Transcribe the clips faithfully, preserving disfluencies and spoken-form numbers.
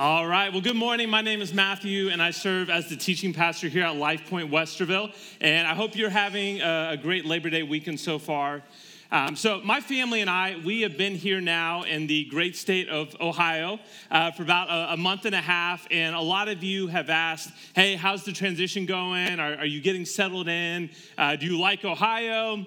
All right, well, good morning. My name is Matthew, and I serve as the teaching pastor here at LifePoint Westerville, and I hope you're having a great Labor Day weekend so far. Um, so my family and I, we have been here now in the great state of Ohio uh, for about a, a month and a half, and a lot of you have asked, hey, how's the transition going? Are, are you getting settled in? Uh, do you like Ohio?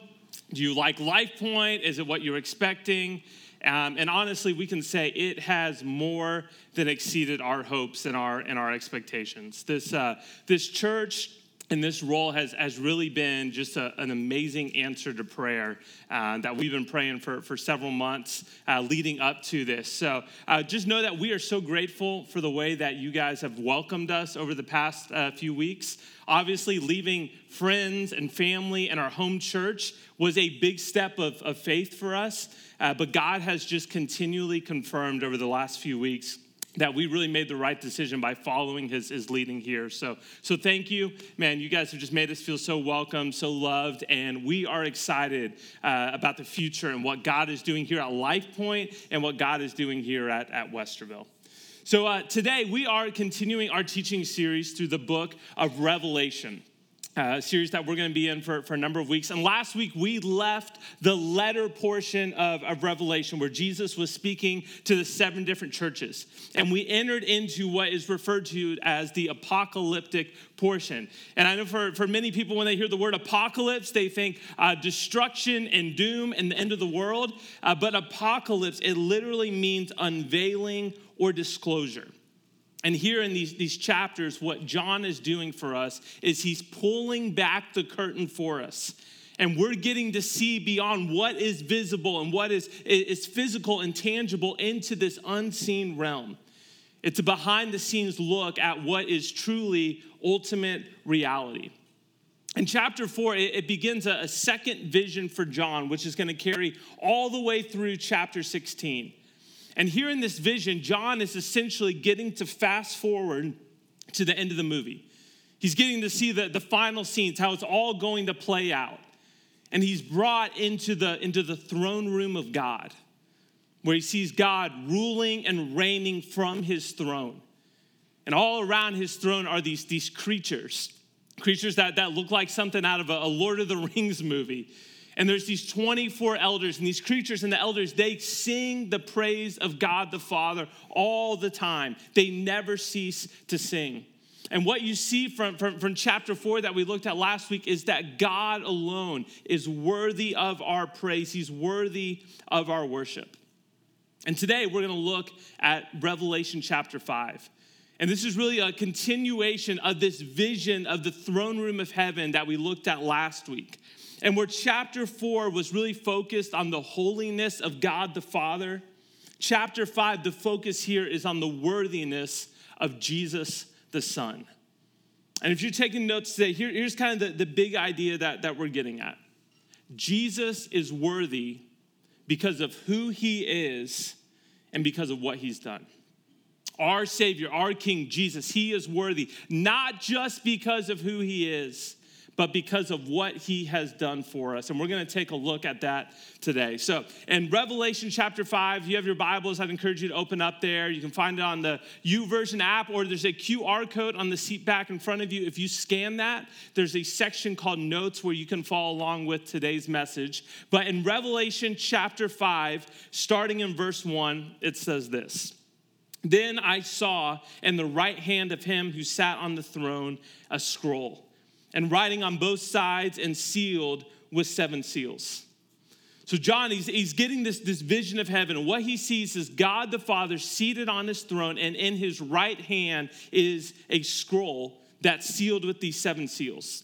Do you like LifePoint? Is it what you're expecting? Um, and honestly, we can say it has more than exceeded our hopes and our and our expectations. This uh, this church and this role has has really been just a, an amazing answer to prayer uh, that we've been praying for for several months uh, leading up to this. So uh, just know that we are so grateful for the way that you guys have welcomed us over the past uh, few weeks. Obviously, leaving friends and family and our home church was a big step of, of faith for us, uh, but God has just continually confirmed over the last few weeks that we really made the right decision by following his, his leading here. So, so thank you. Man, you guys have just made us feel so welcome, so loved, and we are excited uh, about the future and what God is doing here at LifePoint and what God is doing here at, at Westerville. So uh, today we are continuing our teaching series through the book of Revelation, a series that we're going to be in for, for a number of weeks. And last week we left the letter portion of, of Revelation where Jesus was speaking to the seven different churches. And we entered into what is referred to as the apocalyptic portion. And I know for, for many people, when they hear the word apocalypse, they think uh, destruction and doom and the end of the world. Uh, but apocalypse, it literally means unveiling or disclosure. And here in these, these chapters, what John is doing for us is he's pulling back the curtain for us. And we're getting to see beyond what is visible and what is, is physical and tangible into this unseen realm. It's a behind-the-scenes look at what is truly ultimate reality. In chapter four, it begins a, a second vision for John, which is going to carry all the way through chapter sixteen. And here in this vision, John is essentially getting to fast forward to the end of the movie. He's getting to see the, the final scenes, how it's all going to play out. And he's brought into the, into the throne room of God, where he sees God ruling and reigning from his throne. And all around his throne are these, these creatures, creatures that, that look like something out of a, a Lord of the Rings movie. And there's these twenty-four elders, and these creatures and the elders, they sing the praise of God the Father all the time. They never cease to sing. And what you see from, from, from chapter four that we looked at last week is that God alone is worthy of our praise. He's worthy of our worship. And today we're going to look at Revelation chapter five. And this is really a continuation of this vision of the throne room of heaven that we looked at last week. And where chapter four was really focused on the holiness of God the Father, chapter five, the focus here is on the worthiness of Jesus the Son. And if you're taking notes today, here, here's kind of the, the big idea that, that we're getting at. Jesus is worthy because of who he is and because of what he's done. Our Savior, our King, Jesus, he is worthy, not just because of who he is, but because of what he has done for us. And we're going to take a look at that today. So in Revelation chapter five, if you have your Bibles, I'd encourage you to open up there. You can find it on the YouVersion app, or there's a Q R code on the seat back in front of you. If you scan that, there's a section called Notes where you can follow along with today's message. But in Revelation chapter five, starting in verse one, it says this. Then I saw in the right hand of him who sat on the throne a scroll, and writing on both sides and sealed with seven seals. So John, he's, he's getting this, this vision of heaven. And what he sees is God the Father seated on his throne, and in his right hand is a scroll that's sealed with these seven seals.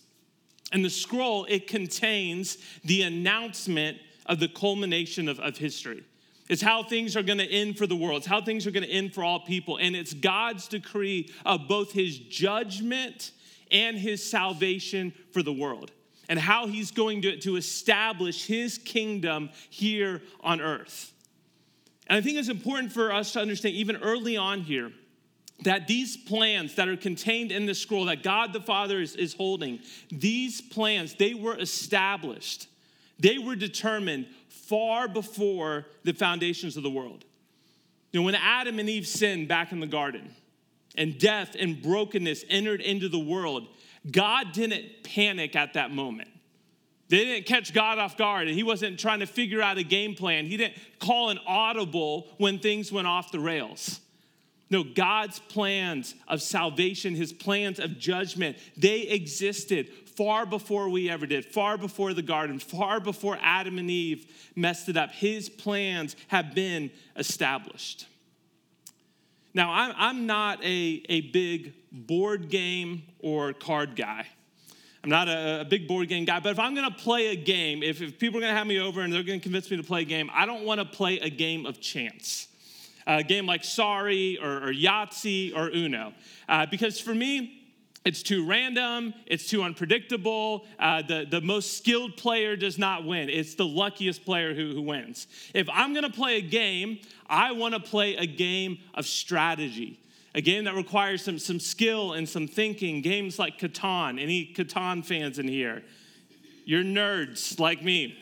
And the scroll, it contains the announcement of the culmination of, of history. It's how things are going to end for the world. It's how things are going to end for all people. And it's God's decree of both his judgment and his salvation for the world, and how he's going to, to establish his kingdom here on earth. And I think it's important for us to understand, even early on here, that these plans that are contained in the scroll that God the Father is, is holding, these plans, they were established. They were determined far before the foundations of the world. Now, when Adam and Eve sinned back in the garden and death and brokenness entered into the world, God didn't panic at that moment. They didn't catch God off guard, and he wasn't trying to figure out a game plan. He didn't call an audible when things went off the rails. No, God's plans of salvation, his plans of judgment, they existed far before we ever did, far before the garden, far before Adam and Eve messed it up. His plans have been established. Now, I'm not a, a big board game or card guy. I'm not a, a big board game guy, but if I'm going to play a game, if, if people are going to have me over and they're going to convince me to play a game, I don't want to play a game of chance, a game like Sorry or, or Yahtzee or Uno, uh, because for me, it's too random, it's too unpredictable, uh, the, the most skilled player does not win. It's the luckiest player who, who wins. If I'm going to play a game, I want to play a game of strategy. A game that requires some, some skill and some thinking. Games like Catan. Any Catan fans in here? You're nerds like me.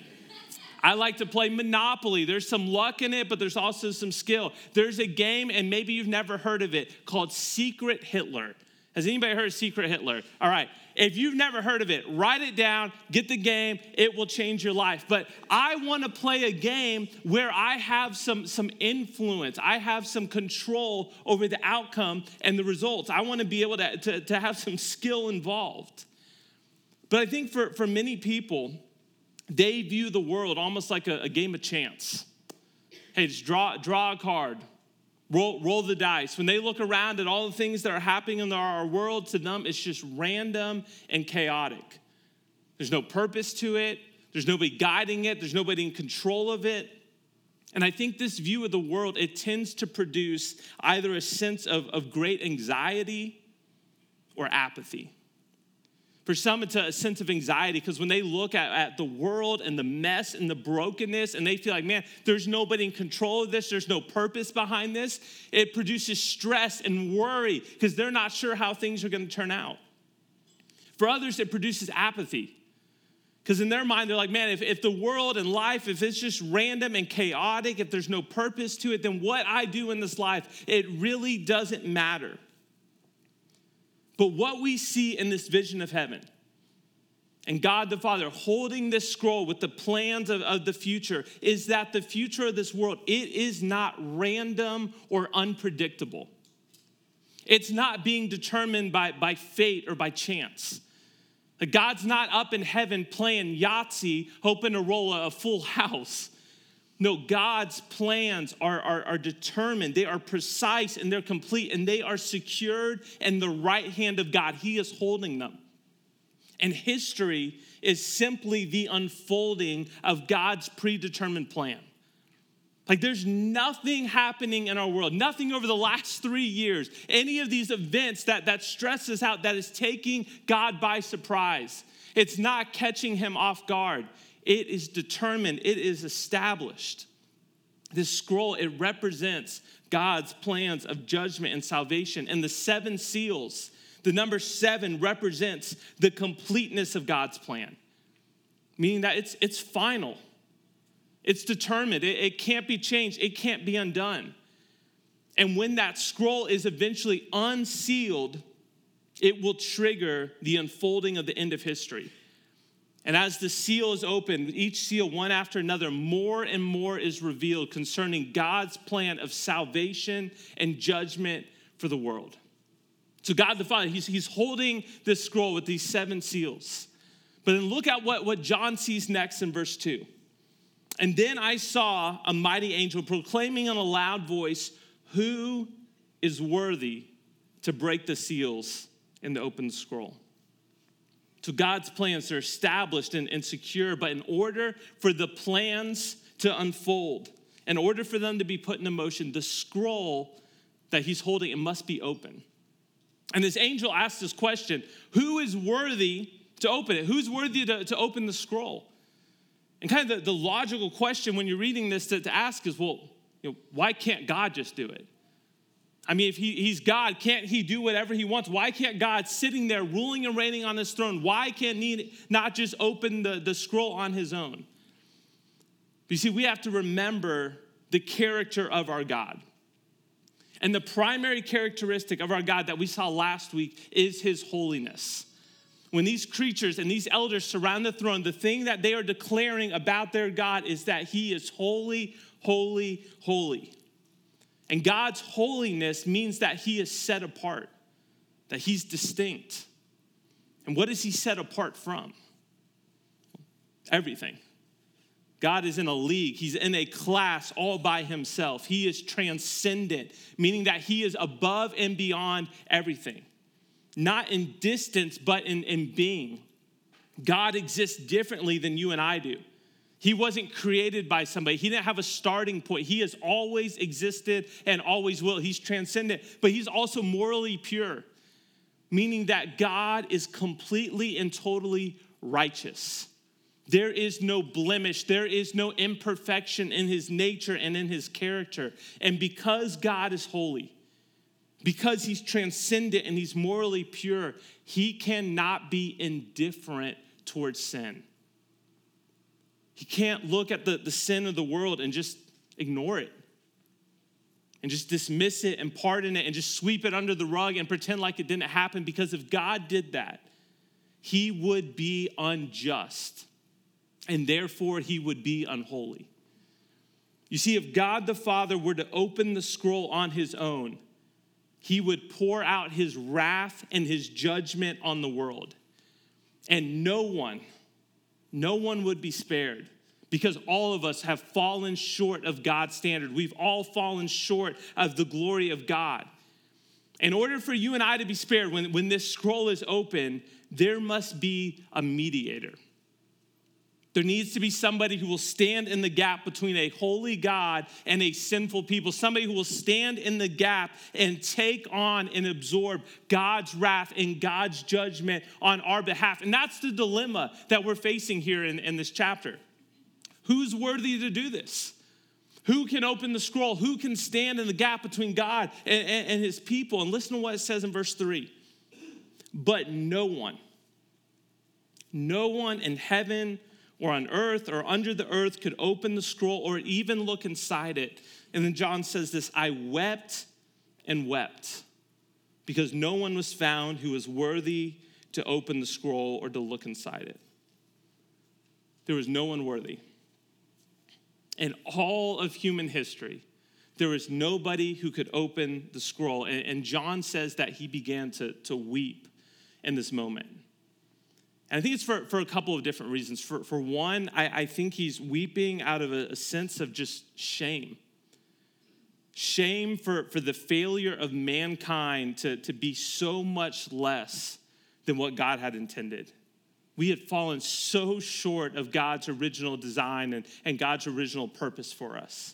I like to play Monopoly. There's some luck in it, but there's also some skill. There's a game, and maybe you've never heard of it, called Secret Hitler. Has anybody heard of Secret Hitler? All right. If you've never heard of it, write it down, get the game, it will change your life. But I want to play a game where I have some, some influence. I have some control over the outcome and the results. I want to be able to, to, to have some skill involved. But I think for, for many people, they view the world almost like a, a game of chance. Hey, just draw, draw a card. Roll, roll the dice. When they look around at all the things that are happening in our world, to them, it's just random and chaotic. There's no purpose to it. There's nobody guiding it. There's nobody in control of it. And I think this view of the world, it tends to produce either a sense of, of great anxiety or apathy. For some, it's a sense of anxiety because when they look at, at the world and the mess and the brokenness and they feel like, man, there's nobody in control of this. There's no purpose behind this. It produces stress and worry because they're not sure how things are going to turn out. For others, it produces apathy because in their mind, they're like, man, if, if the world and life, if it's just random and chaotic, if there's no purpose to it, then what I do in this life, it really doesn't matter. But what we see in this vision of heaven and God the Father holding this scroll with the plans of, of the future is that the future of this world, it is not random or unpredictable. It's not being determined by, by fate or by chance. God's not up in heaven playing Yahtzee, hoping to roll a full house. No, God's plans are, are, are determined. They are precise and they're complete and they are secured in the right hand of God. He is holding them. And history is simply the unfolding of God's predetermined plan. Like there's nothing happening in our world, nothing over the last three years, any of these events that, that stress us out, that is taking God by surprise. It's not catching him off guard. It is determined, it is established. This scroll, it represents God's plans of judgment and salvation. And the seven seals, the number seven represents the completeness of God's plan, meaning that it's, it's final. It's determined, it, it can't be changed, it can't be undone. And when that scroll is eventually unsealed, it will trigger the unfolding of the end of history. And as the seal is opened, each seal one after another, more and more is revealed concerning God's plan of salvation and judgment for the world. So God the Father, he's, he's holding this scroll with these seven seals. But then look at what, what John sees next in verse two. And then I saw a mighty angel proclaiming in a loud voice, "Who is worthy to break the seals and to open the scroll?" So God's plans are established and, and secure, but in order for the plans to unfold, in order for them to be put into motion, the scroll that he's holding, it must be open. And this angel asks this question, who is worthy to open it? Who's worthy to, to open the scroll? And kind of the, the logical question when you're reading this to, to ask is, well, you know, why can't God just do it? I mean, if he, he's God, can't he do whatever he wants? Why can't God, sitting there ruling and reigning on his throne, why can't he not just open the, the scroll on his own? But you see, we have to remember the character of our God. And the primary characteristic of our God that we saw last week is his holiness. When these creatures and these elders surround the throne, the thing that they are declaring about their God is that he is holy, holy, holy. And God's holiness means that he is set apart, that he's distinct. And what is he set apart from? Everything. God is in a league. He's in a class all by himself. He is transcendent, meaning that he is above and beyond everything. Not in distance, but in, in being. God exists differently than you and I do. He wasn't created by somebody. He didn't have a starting point. He has always existed and always will. He's transcendent, but he's also morally pure, meaning that God is completely and totally righteous. There is no blemish. There is no imperfection in his nature and in his character. And because God is holy, because he's transcendent and he's morally pure, he cannot be indifferent towards sin. He can't look at the, the sin of the world and just ignore it and just dismiss it and pardon it and just sweep it under the rug and pretend like it didn't happen, because if God did that, he would be unjust, and therefore he would be unholy. You see, if God the Father were to open the scroll on his own, he would pour out his wrath and his judgment on the world. And no one, no one would be spared, because all of us have fallen short of God's standard. We've all fallen short of the glory of God. In order for you and I to be spared, when, when this scroll is open, there must be a mediator. There needs to be somebody who will stand in the gap between a holy God and a sinful people, somebody who will stand in the gap and take on and absorb God's wrath and God's judgment on our behalf. And that's the dilemma that we're facing here in, in this chapter. Who's worthy to do this? Who can open the scroll? Who can stand in the gap between God and, and, and his people? And listen to what it says in verse three. But no one, no one in heaven or on earth or under the earth could open the scroll or even look inside it. And then John says this, I wept and wept because no one was found who was worthy to open the scroll or to look inside it. There was no one worthy. In all of human history, there was nobody who could open the scroll. And, and John says that he began to, to weep in this moment. And I think it's for, for a couple of different reasons. For, for one, I, I think he's weeping out of a, a sense of just shame. Shame for, for the failure of mankind to, to be so much less than what God had intended. We had fallen so short of God's original design and, and God's original purpose for us.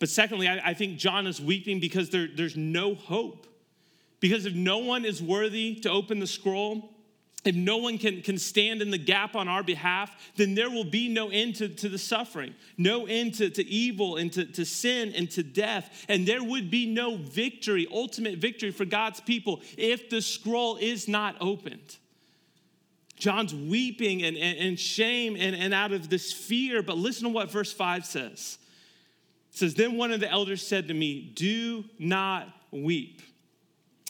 But secondly, I, I think John is weeping because there, there's no hope. Because if no one is worthy to open the scroll, if no one can, can stand in the gap on our behalf, then there will be no end to, to the suffering, no end to, to evil and to, to sin and to death. And there would be no victory, ultimate victory for God's people if the scroll is not opened. John's weeping and, and, and shame and, and out of this fear. But listen to what verse five says. It says, then one of the elders said to me, do not weep.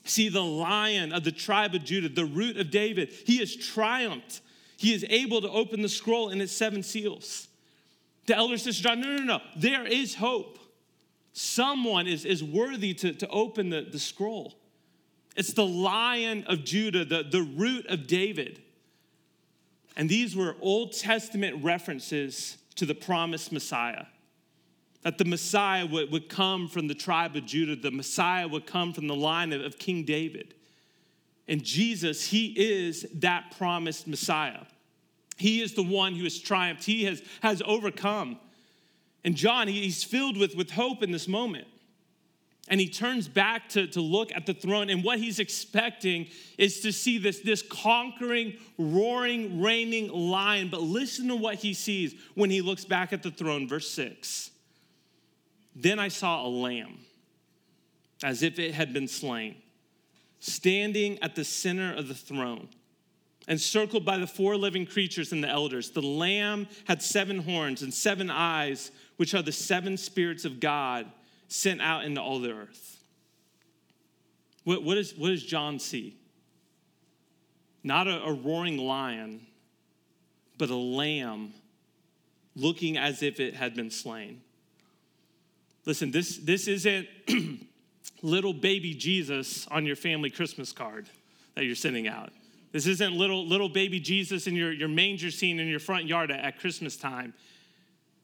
See, the Lion of the tribe of Judah, the root of David, he has triumphed. He is able to open the scroll and its seven seals. The elder says to John, no, no, no, there is hope. Someone is, is worthy to, to open the, the scroll. It's the Lion of Judah, the, the root of David. And these were Old Testament references to the promised Messiah. That the Messiah would, would come from the tribe of Judah. The Messiah would come from the line of, of King David. And Jesus, he is that promised Messiah. He is the one who has triumphed. He has, has overcome. And John, he, he's filled with, with hope in this moment. And he turns back to, to look at the throne. And what he's expecting is to see this, this conquering, roaring, reigning lion. But listen to what he sees when he looks back at the throne. Verse six. Then I saw a lamb, as if it had been slain, standing at the center of the throne, encircled by the four living creatures and the elders. The lamb had seven horns and seven eyes, which are the seven spirits of God sent out into all the earth. What, what, is, what does John see? Not a, a roaring lion, but a lamb looking as if it had been slain. Listen, this, this isn't little baby Jesus on your family Christmas card that you're sending out. This isn't little little baby Jesus in your, your manger scene in your front yard at, at Christmas time.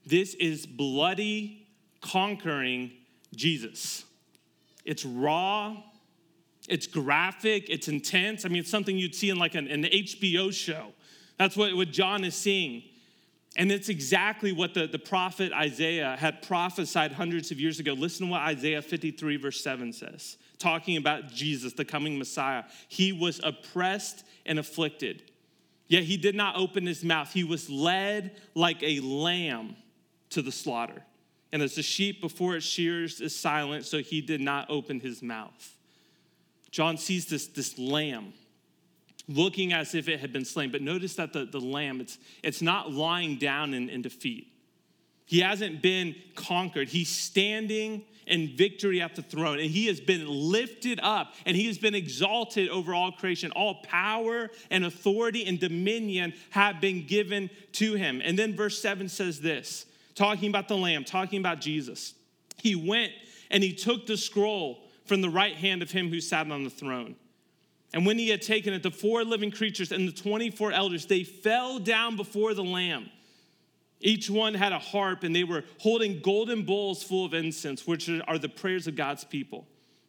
This is bloody, conquering Jesus. It's raw, it's graphic, it's intense. I mean, it's something you'd see in like an, an H B O show. That's what, what John is seeing. And it's exactly what the, the prophet Isaiah had prophesied hundreds of years ago. Listen to what Isaiah fifty-three verse seven says, talking about Jesus, the coming Messiah. He was oppressed and afflicted, yet he did not open his mouth. He was led like a lamb to the slaughter. And as the sheep before its shears is silent, so he did not open his mouth. John sees this, this lamb looking as if it had been slain. But notice that the, the lamb, it's, it's not lying down in, in defeat. He hasn't been conquered. He's standing in victory at the throne. And he has been lifted up. And he has been exalted over all creation. All power and authority and dominion have been given to him. And then verse seven says this, talking about the lamb, talking about Jesus. He went and he took the scroll from the right hand of him who sat on the throne. And when he had taken it, the four living creatures and the twenty-four elders, they fell down before the Lamb. Each one had a harp, and they were holding golden bowls full of incense, which are the prayers of God's people.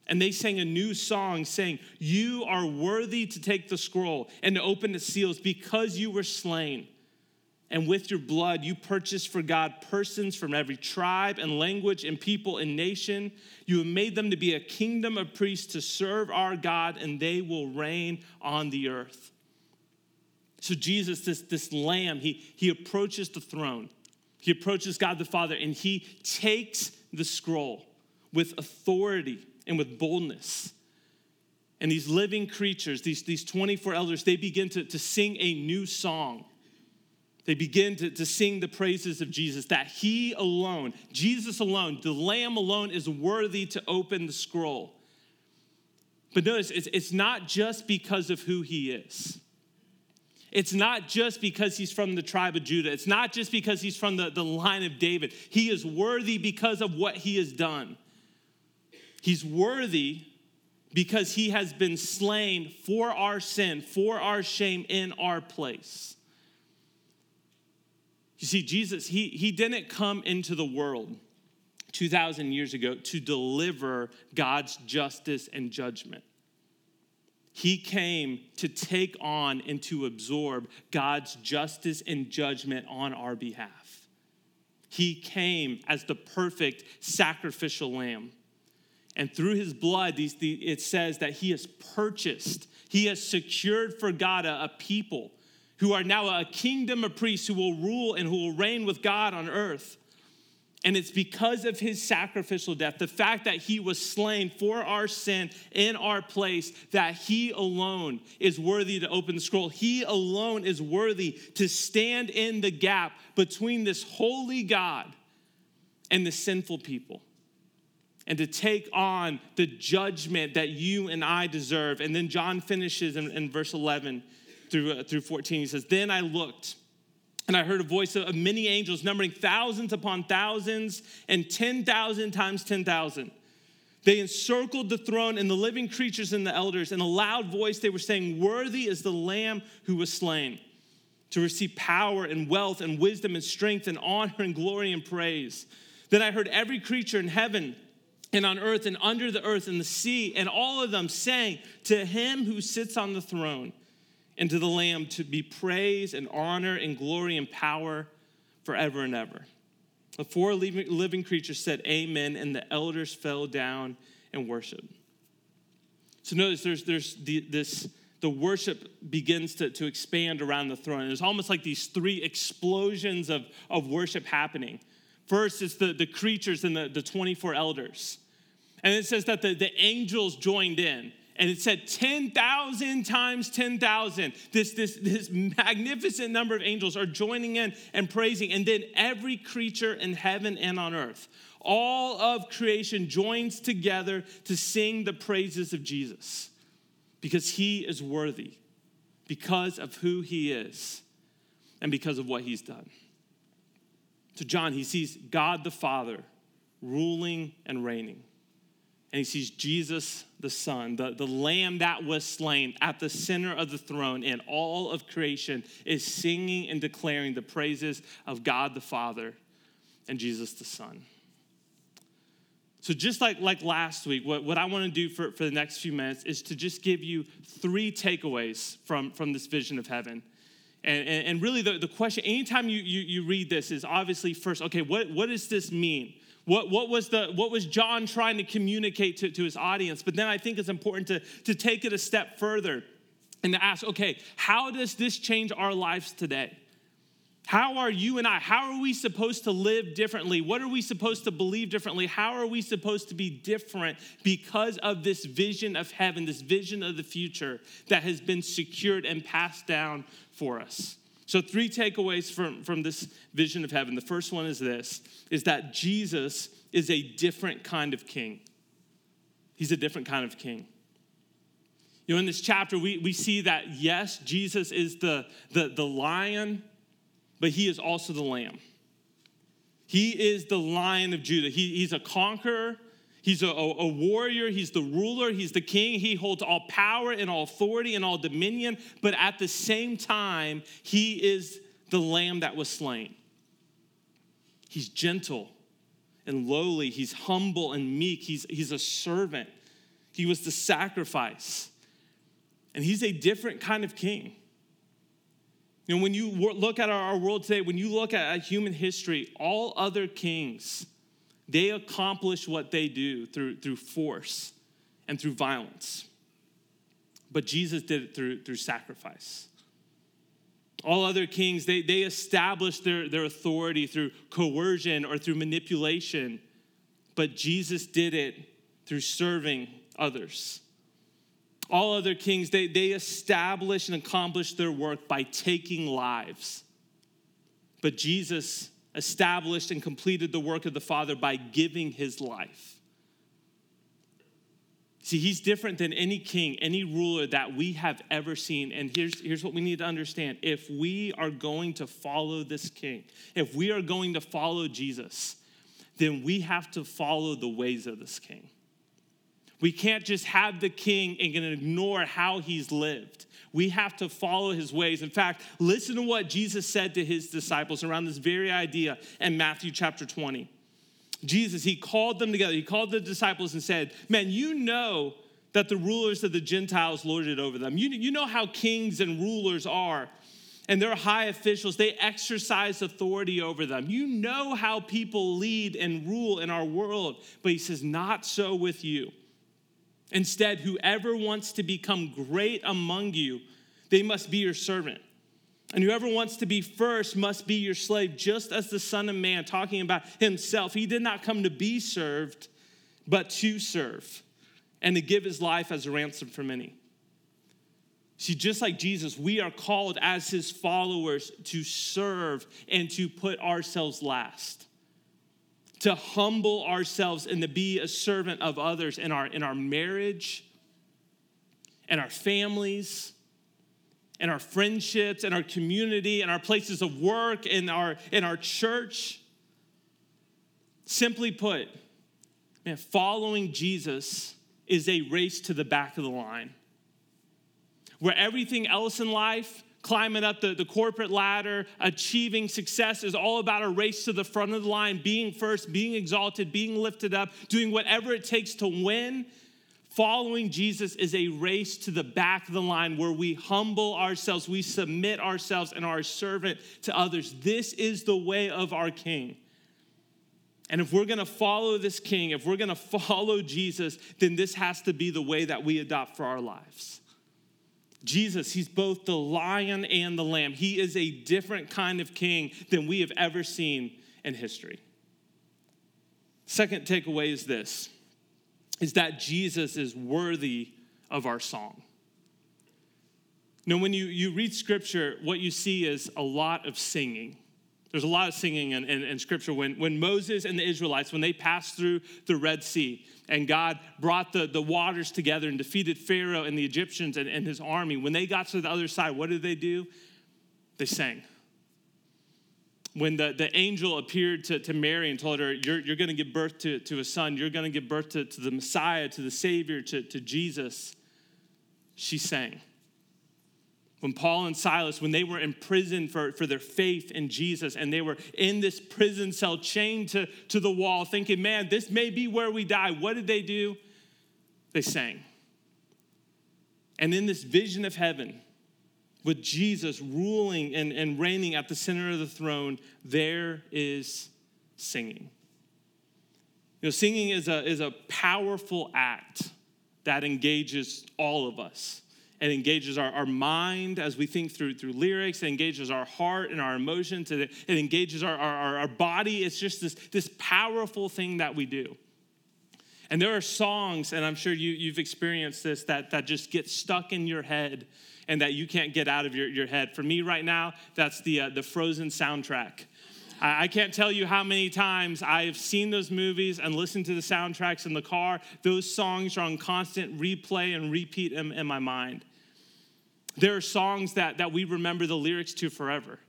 And they sang a new song, saying, "You are worthy to take the scroll and to open the seals, because you were slain. And with your blood, you purchased for God persons from every tribe and language and people and nation. You have made them to be a kingdom of priests to serve our God, and they will reign on the earth." So Jesus, this, this lamb, he, he approaches the throne. He approaches God the Father, and he takes the scroll with authority and with boldness. And these living creatures, these, these twenty-four elders, they begin to, to sing a new song. They begin to, to sing the praises of Jesus, that he alone, Jesus alone, the Lamb alone is worthy to open the scroll. But notice, it's, it's not just because of who he is. It's not just because he's from the tribe of Judah. It's not just because he's from the, the line of David. He is worthy because of what he has done. He's worthy because he has been slain for our sin, for our shame, in our place. You see, Jesus, he, he didn't come into the world two thousand years ago to deliver God's justice and judgment. He came to take on and to absorb God's justice and judgment on our behalf. He came as the perfect sacrificial lamb. And through his blood, these, the, it says that he has purchased, he has secured for God a, a people who are now a kingdom of priests who will rule and who will reign with God on earth. And it's because of his sacrificial death, the fact that he was slain for our sin in our place, that he alone is worthy to open the scroll. He alone is worthy to stand in the gap between this holy God and the sinful people, and to take on the judgment that you and I deserve. And then John finishes in, in verse eleven Through, uh, through fourteen, he says, "Then I looked, and I heard a voice of many angels, numbering thousands upon thousands and ten thousand times ten thousand. They encircled the throne and the living creatures and the elders. In a loud voice, they were saying, 'Worthy is the Lamb who was slain to receive power and wealth and wisdom and strength and honor and glory and praise.' Then I heard every creature in heaven and on earth and under the earth and the sea, and all of them saying, 'To him who sits on the throne and to the Lamb to be praise and honor and glory and power forever and ever.' The four living creatures said, 'Amen,' and the elders fell down and worshiped." So notice there's there's the, this the worship begins to, to expand around the throne. There's almost like these three explosions of, of worship happening. First, it's the, the creatures and the, the twenty-four elders. And it says that the, the angels joined in. And it said ten thousand times ten thousand. This, this, this magnificent number of angels are joining in and praising. And then every creature in heaven and on earth, All of creation joins together to sing the praises of Jesus because he is worthy, because of who he is, and because of what he's done. So John, he sees God the Father ruling and reigning. And he sees Jesus the Son, the, the lamb that was slain at the center of the throne, and all of creation is singing and declaring the praises of God the Father and Jesus the Son. So just like, like last week, what, what I want to do for, for the next few minutes is to just give you three takeaways from, from this vision of heaven. And, and, and really the, the question, anytime you, you, you read this, is obviously first, okay, what, what does this mean? What, what, was the, what was John trying to communicate to, to his audience? But then I think it's important to, to take it a step further and to ask, okay, how does this change our lives today? How are you and I, how are we supposed to live differently? What are we supposed to believe differently? How are we supposed to be different because of this vision of heaven, this vision of the future that has been secured and passed down for us? So three takeaways from, from this vision of heaven. The first one is this, is that Jesus is a different kind of king. He's a different kind of king. You know, in this chapter, we, we see that, yes, Jesus is the, the, the lion, but he is also the lamb. He is the Lion of Judah. He, he's a conqueror. He's a, a warrior, he's the ruler, he's the king. He holds all power and all authority and all dominion, but at the same time, he is the lamb that was slain. He's gentle and lowly, he's humble and meek, he's, he's a servant. He was the sacrifice. And he's a different kind of king. You know, when you look at our, our world today, when you look at, at human history, all other kings, they accomplish what they do through, through force and through violence. But Jesus did it through, through sacrifice. All other kings, they, they established their, their authority through coercion or through manipulation. But Jesus did it through serving others. All other kings, they, they established and accomplished their work by taking lives. But Jesus established and completed the work of the Father by giving his life. See, he's different than any king, any ruler that we have ever seen. And here's, here's what we need to understand. If we are going to follow this king, if we are going to follow Jesus, then we have to follow the ways of this king. We can't just have the king and ignore how he's lived. We have to follow his ways. In fact, listen to what Jesus said to his disciples around this very idea in Matthew chapter twenty. Jesus, he called them together. He called the disciples and said, man, you know that the rulers of the Gentiles lorded over them. You, you know how kings and rulers are, and their high officials, they exercise authority over them. You know how people lead and rule in our world, but he says, not so with you. Instead, whoever wants to become great among you, they must be your servant. And whoever wants to be first must be your slave, just as the Son of Man, talking about himself, he did not come to be served, but to serve and to give his life as a ransom for many. See, just like Jesus, we are called as his followers to serve and to put ourselves last, to humble ourselves and to be a servant of others in our, in our marriage, in our families, in our friendships, in our community, in our places of work, in our, in our church. Simply put, man, following Jesus is a race to the back of the line, where everything else in life, climbing up the, the corporate ladder, achieving success, is all about a race to the front of the line, being first, being exalted, being lifted up, doing whatever it takes to win. Following Jesus is a race to the back of the line where we humble ourselves, we submit ourselves and are servant to others. This is the way of our King. And if we're going to follow this King, if we're going to follow Jesus, then this has to be the way that we adopt for our lives. Jesus, he's both the lion and the lamb. He is a different kind of king than we have ever seen in history. Second takeaway is this, is that Jesus is worthy of our song. Now, when you, you read scripture, what you see is a lot of singing. There's a lot of singing in, in, in Scripture. When, when Moses and the Israelites, when they passed through the Red Sea and God brought the, the waters together and defeated Pharaoh and the Egyptians and, and his army, when they got to the other side, what did they do? They sang. When the, the angel appeared to, to Mary and told her, you're, you're going to give birth to, to a son. You're going to give birth to, to the Messiah, to the Savior, to, to Jesus. She sang. When Paul and Silas, when they were in prison for, for their faith in Jesus, and they were in this prison cell chained to, to the wall thinking, man, this may be where we die. What did they do? They sang. And in this vision of heaven, with Jesus ruling and, and reigning at the center of the throne, there is singing. You know, singing is a, is a powerful act that engages all of us. It engages our, our mind as we think through through lyrics. It engages our heart and our emotions. It, it engages our, our, our body. It's just this, this powerful thing that we do. And there are songs, and I'm sure you, you've experienced this, that, that just get stuck in your head and that you can't get out of your, your head. For me right now, that's the, uh, the Frozen soundtrack. I can't tell you how many times I have seen those movies and listened to the soundtracks in the car. Those songs are on constant replay and repeat in, in my mind. There are songs that, that we remember the lyrics to forever.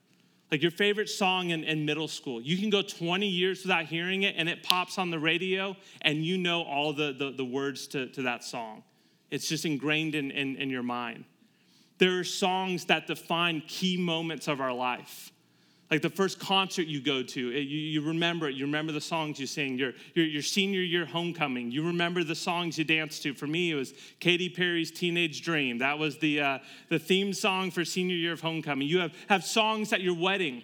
Like your favorite song in, in middle school. You can go twenty years without hearing it, and it pops on the radio, and you know all the, the, the words to, to that song. It's just ingrained in, in, in your mind. There are songs that define key moments of our life. Like the first concert you go to, you, you remember it. You remember the songs you sing. Your, your your senior year homecoming, you remember the songs you danced to. For me, it was Katy Perry's "Teenage Dream." That was the uh, the theme song for senior year of homecoming. You have, have songs at your wedding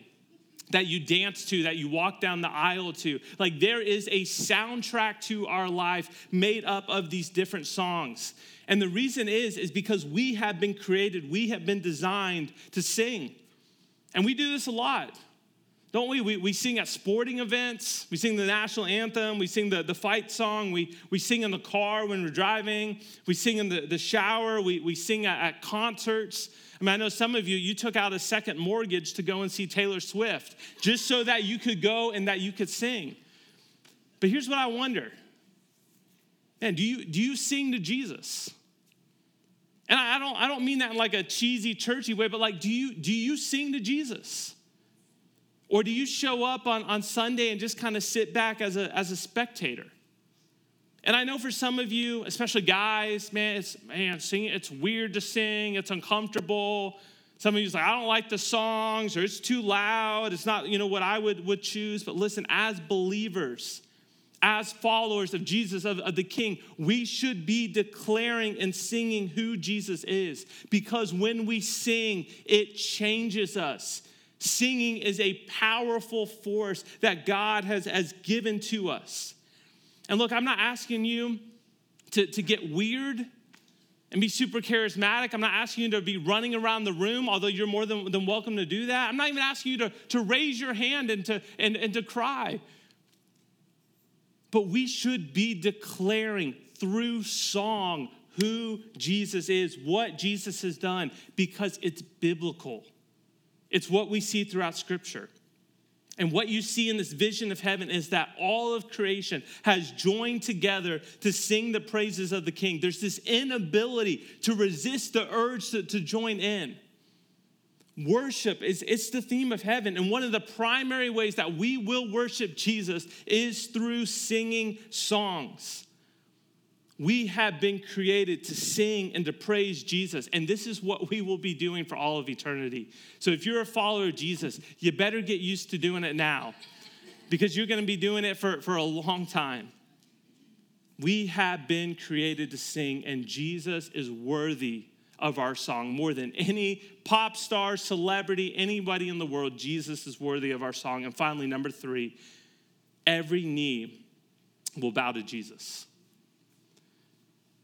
that you dance to, that you walk down the aisle to. Like there is a soundtrack to our life made up of these different songs. And the reason is, is because we have been created, we have been designed to sing. And we do this a lot, don't we? We, we sing at sporting events. We sing the national anthem. We sing the, the fight song. We, we sing in the car when we're driving. We sing in the, the shower. We, we sing at, at concerts. I mean, I know some of you, you took out a second mortgage to go and see Taylor Swift just so that you could go and that you could sing. But here's what I wonder. Man, do you, do you sing to Jesus? And I don't, I don't mean that in like a cheesy, churchy way, but like, do you, do you sing to Jesus? Or do you show up on, on Sunday and just kind of sit back as a, as a spectator? And I know for some of you, especially guys, man, it's, man, singing, it's weird to sing. It's uncomfortable. Some of you's like, I don't like the songs, or it's too loud. It's not, you know, what I would, would choose. But listen, as believers, as followers of Jesus, of, of the King, we should be declaring and singing who Jesus is, because when we sing, it changes us. Singing is a powerful force that God has, has given to us. And look, I'm not asking you to, to get weird and be super charismatic. I'm not asking you to be running around the room, although you're more than, than welcome to do that. I'm not even asking you to, to raise your hand and to, and, and to cry. But we should be declaring through song who Jesus is, what Jesus has done, because it's biblical. It's what we see throughout Scripture. And what you see in this vision of heaven is that all of creation has joined together to sing the praises of the King. There's this inability to resist the urge to, to join in. Worship, is it's the theme of heaven. And one of the primary ways that we will worship Jesus is through singing songs. We have been created to sing and to praise Jesus. And this is what we will be doing for all of eternity. So if you're a follower of Jesus, you better get used to doing it now, because you're going to be doing it for, for a long time. We have been created to sing, and Jesus is worthy of our song. More than any pop star, celebrity, anybody in the world, Jesus is worthy of our song. And finally, number three, every knee will bow to Jesus.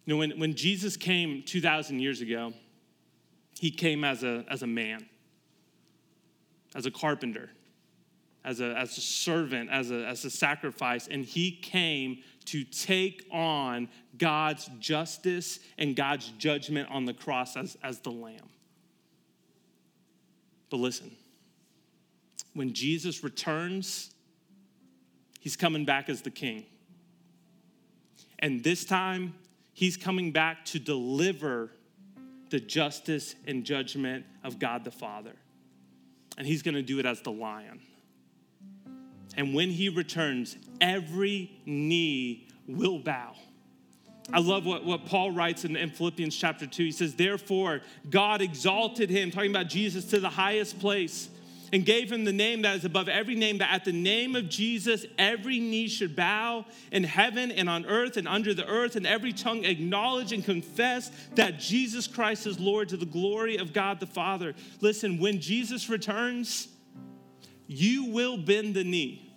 You know, when, when Jesus came two thousand years ago, he came as a, as a man, as a carpenter, as a, as a servant, as a, as a sacrifice, and he came to take on God's justice and God's judgment on the cross as, as the lamb. But listen, when Jesus returns, he's coming back as the king. And this time, he's coming back to deliver the justice and judgment of God the Father. And he's going to do it as the lion. And when he returns, every knee will bow. I love what, what Paul writes in, in Philippians chapter two. He says, therefore, God exalted him, talking about Jesus, to the highest place and gave him the name that is above every name, that at the name of Jesus, every knee should bow in heaven and on earth and under the earth, and every tongue acknowledge and confess that Jesus Christ is Lord to the glory of God the Father. Listen, when Jesus returns, you will bend the knee.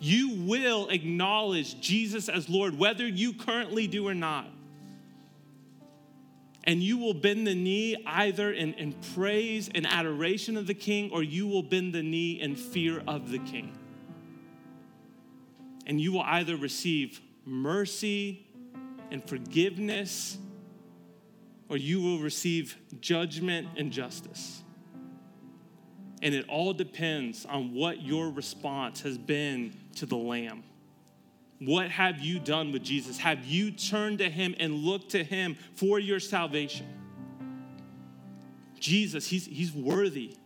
You will acknowledge Jesus as Lord, whether you currently do or not. And you will bend the knee either in, in praise and adoration of the king, or you will bend the knee in fear of the king. And you will either receive mercy and forgiveness, or you will receive judgment and justice. And it all depends on what your response has been to the Lamb. What have you done with Jesus? Have you turned to him and looked to him for your salvation? Jesus, he's, he's worthy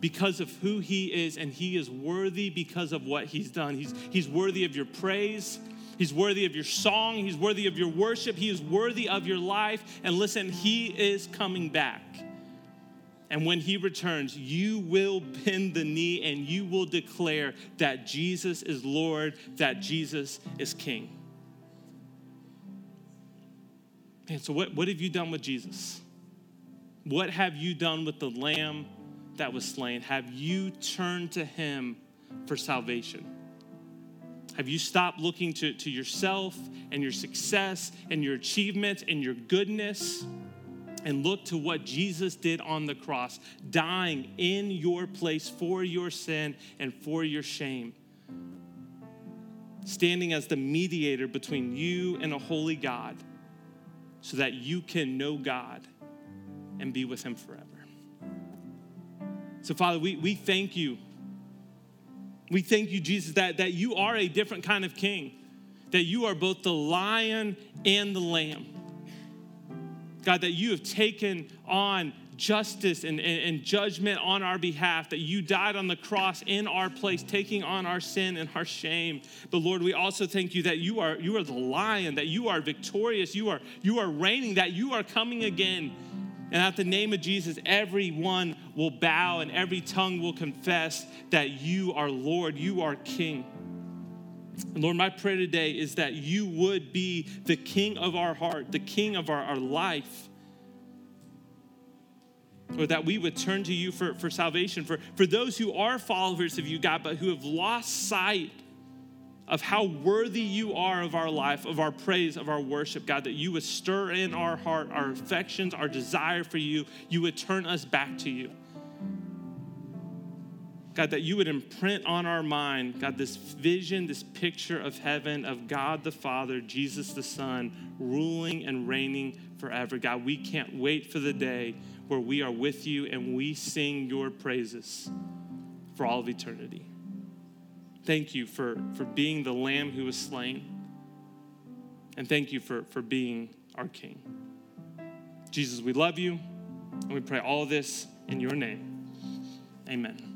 because of who he is, and he is worthy because of what he's done. He's, he's worthy of your praise. He's worthy of your song. He's worthy of your worship. He is worthy of your life. And listen, he is coming back. And when he returns, you will bend the knee and you will declare that Jesus is Lord, that Jesus is King. Man, so what, what have you done with Jesus? What have you done with the Lamb that was slain? Have you turned to him for salvation? Have you stopped looking to, to yourself and your success and your achievements and your goodness? And look to what Jesus did on the cross, dying in your place for your sin and for your shame. Standing as the mediator between you and a holy God so that you can know God and be with him forever. So, Father, we, we thank you. We thank you, Jesus, that, that you are a different kind of king, that you are both the lion and the lamb. God, that you have taken on justice and, and, and judgment on our behalf, that you died on the cross in our place, taking on our sin and our shame. But Lord, we also thank you that you are you are the lion, that you are victorious, you are you are reigning, that you are coming again. And at the name of Jesus, everyone will bow and every tongue will confess that you are Lord, you are King. And Lord, my prayer today is that you would be the king of our heart, the king of our, our life. Or that we would turn to you for, for salvation, for, for those who are followers of you, God, but who have lost sight of how worthy you are of our life, of our praise, of our worship, God, that you would stir in our heart, our affections, our desire for you. You would turn us back to you. God, that you would imprint on our mind, God, this vision, this picture of heaven, of God the Father, Jesus the Son, ruling and reigning forever. God, we can't wait for the day where we are with you and we sing your praises for all of eternity. Thank you for, for being the Lamb who was slain. And thank you for, for being our King. Jesus, we love you, and we pray all this in your name. Amen.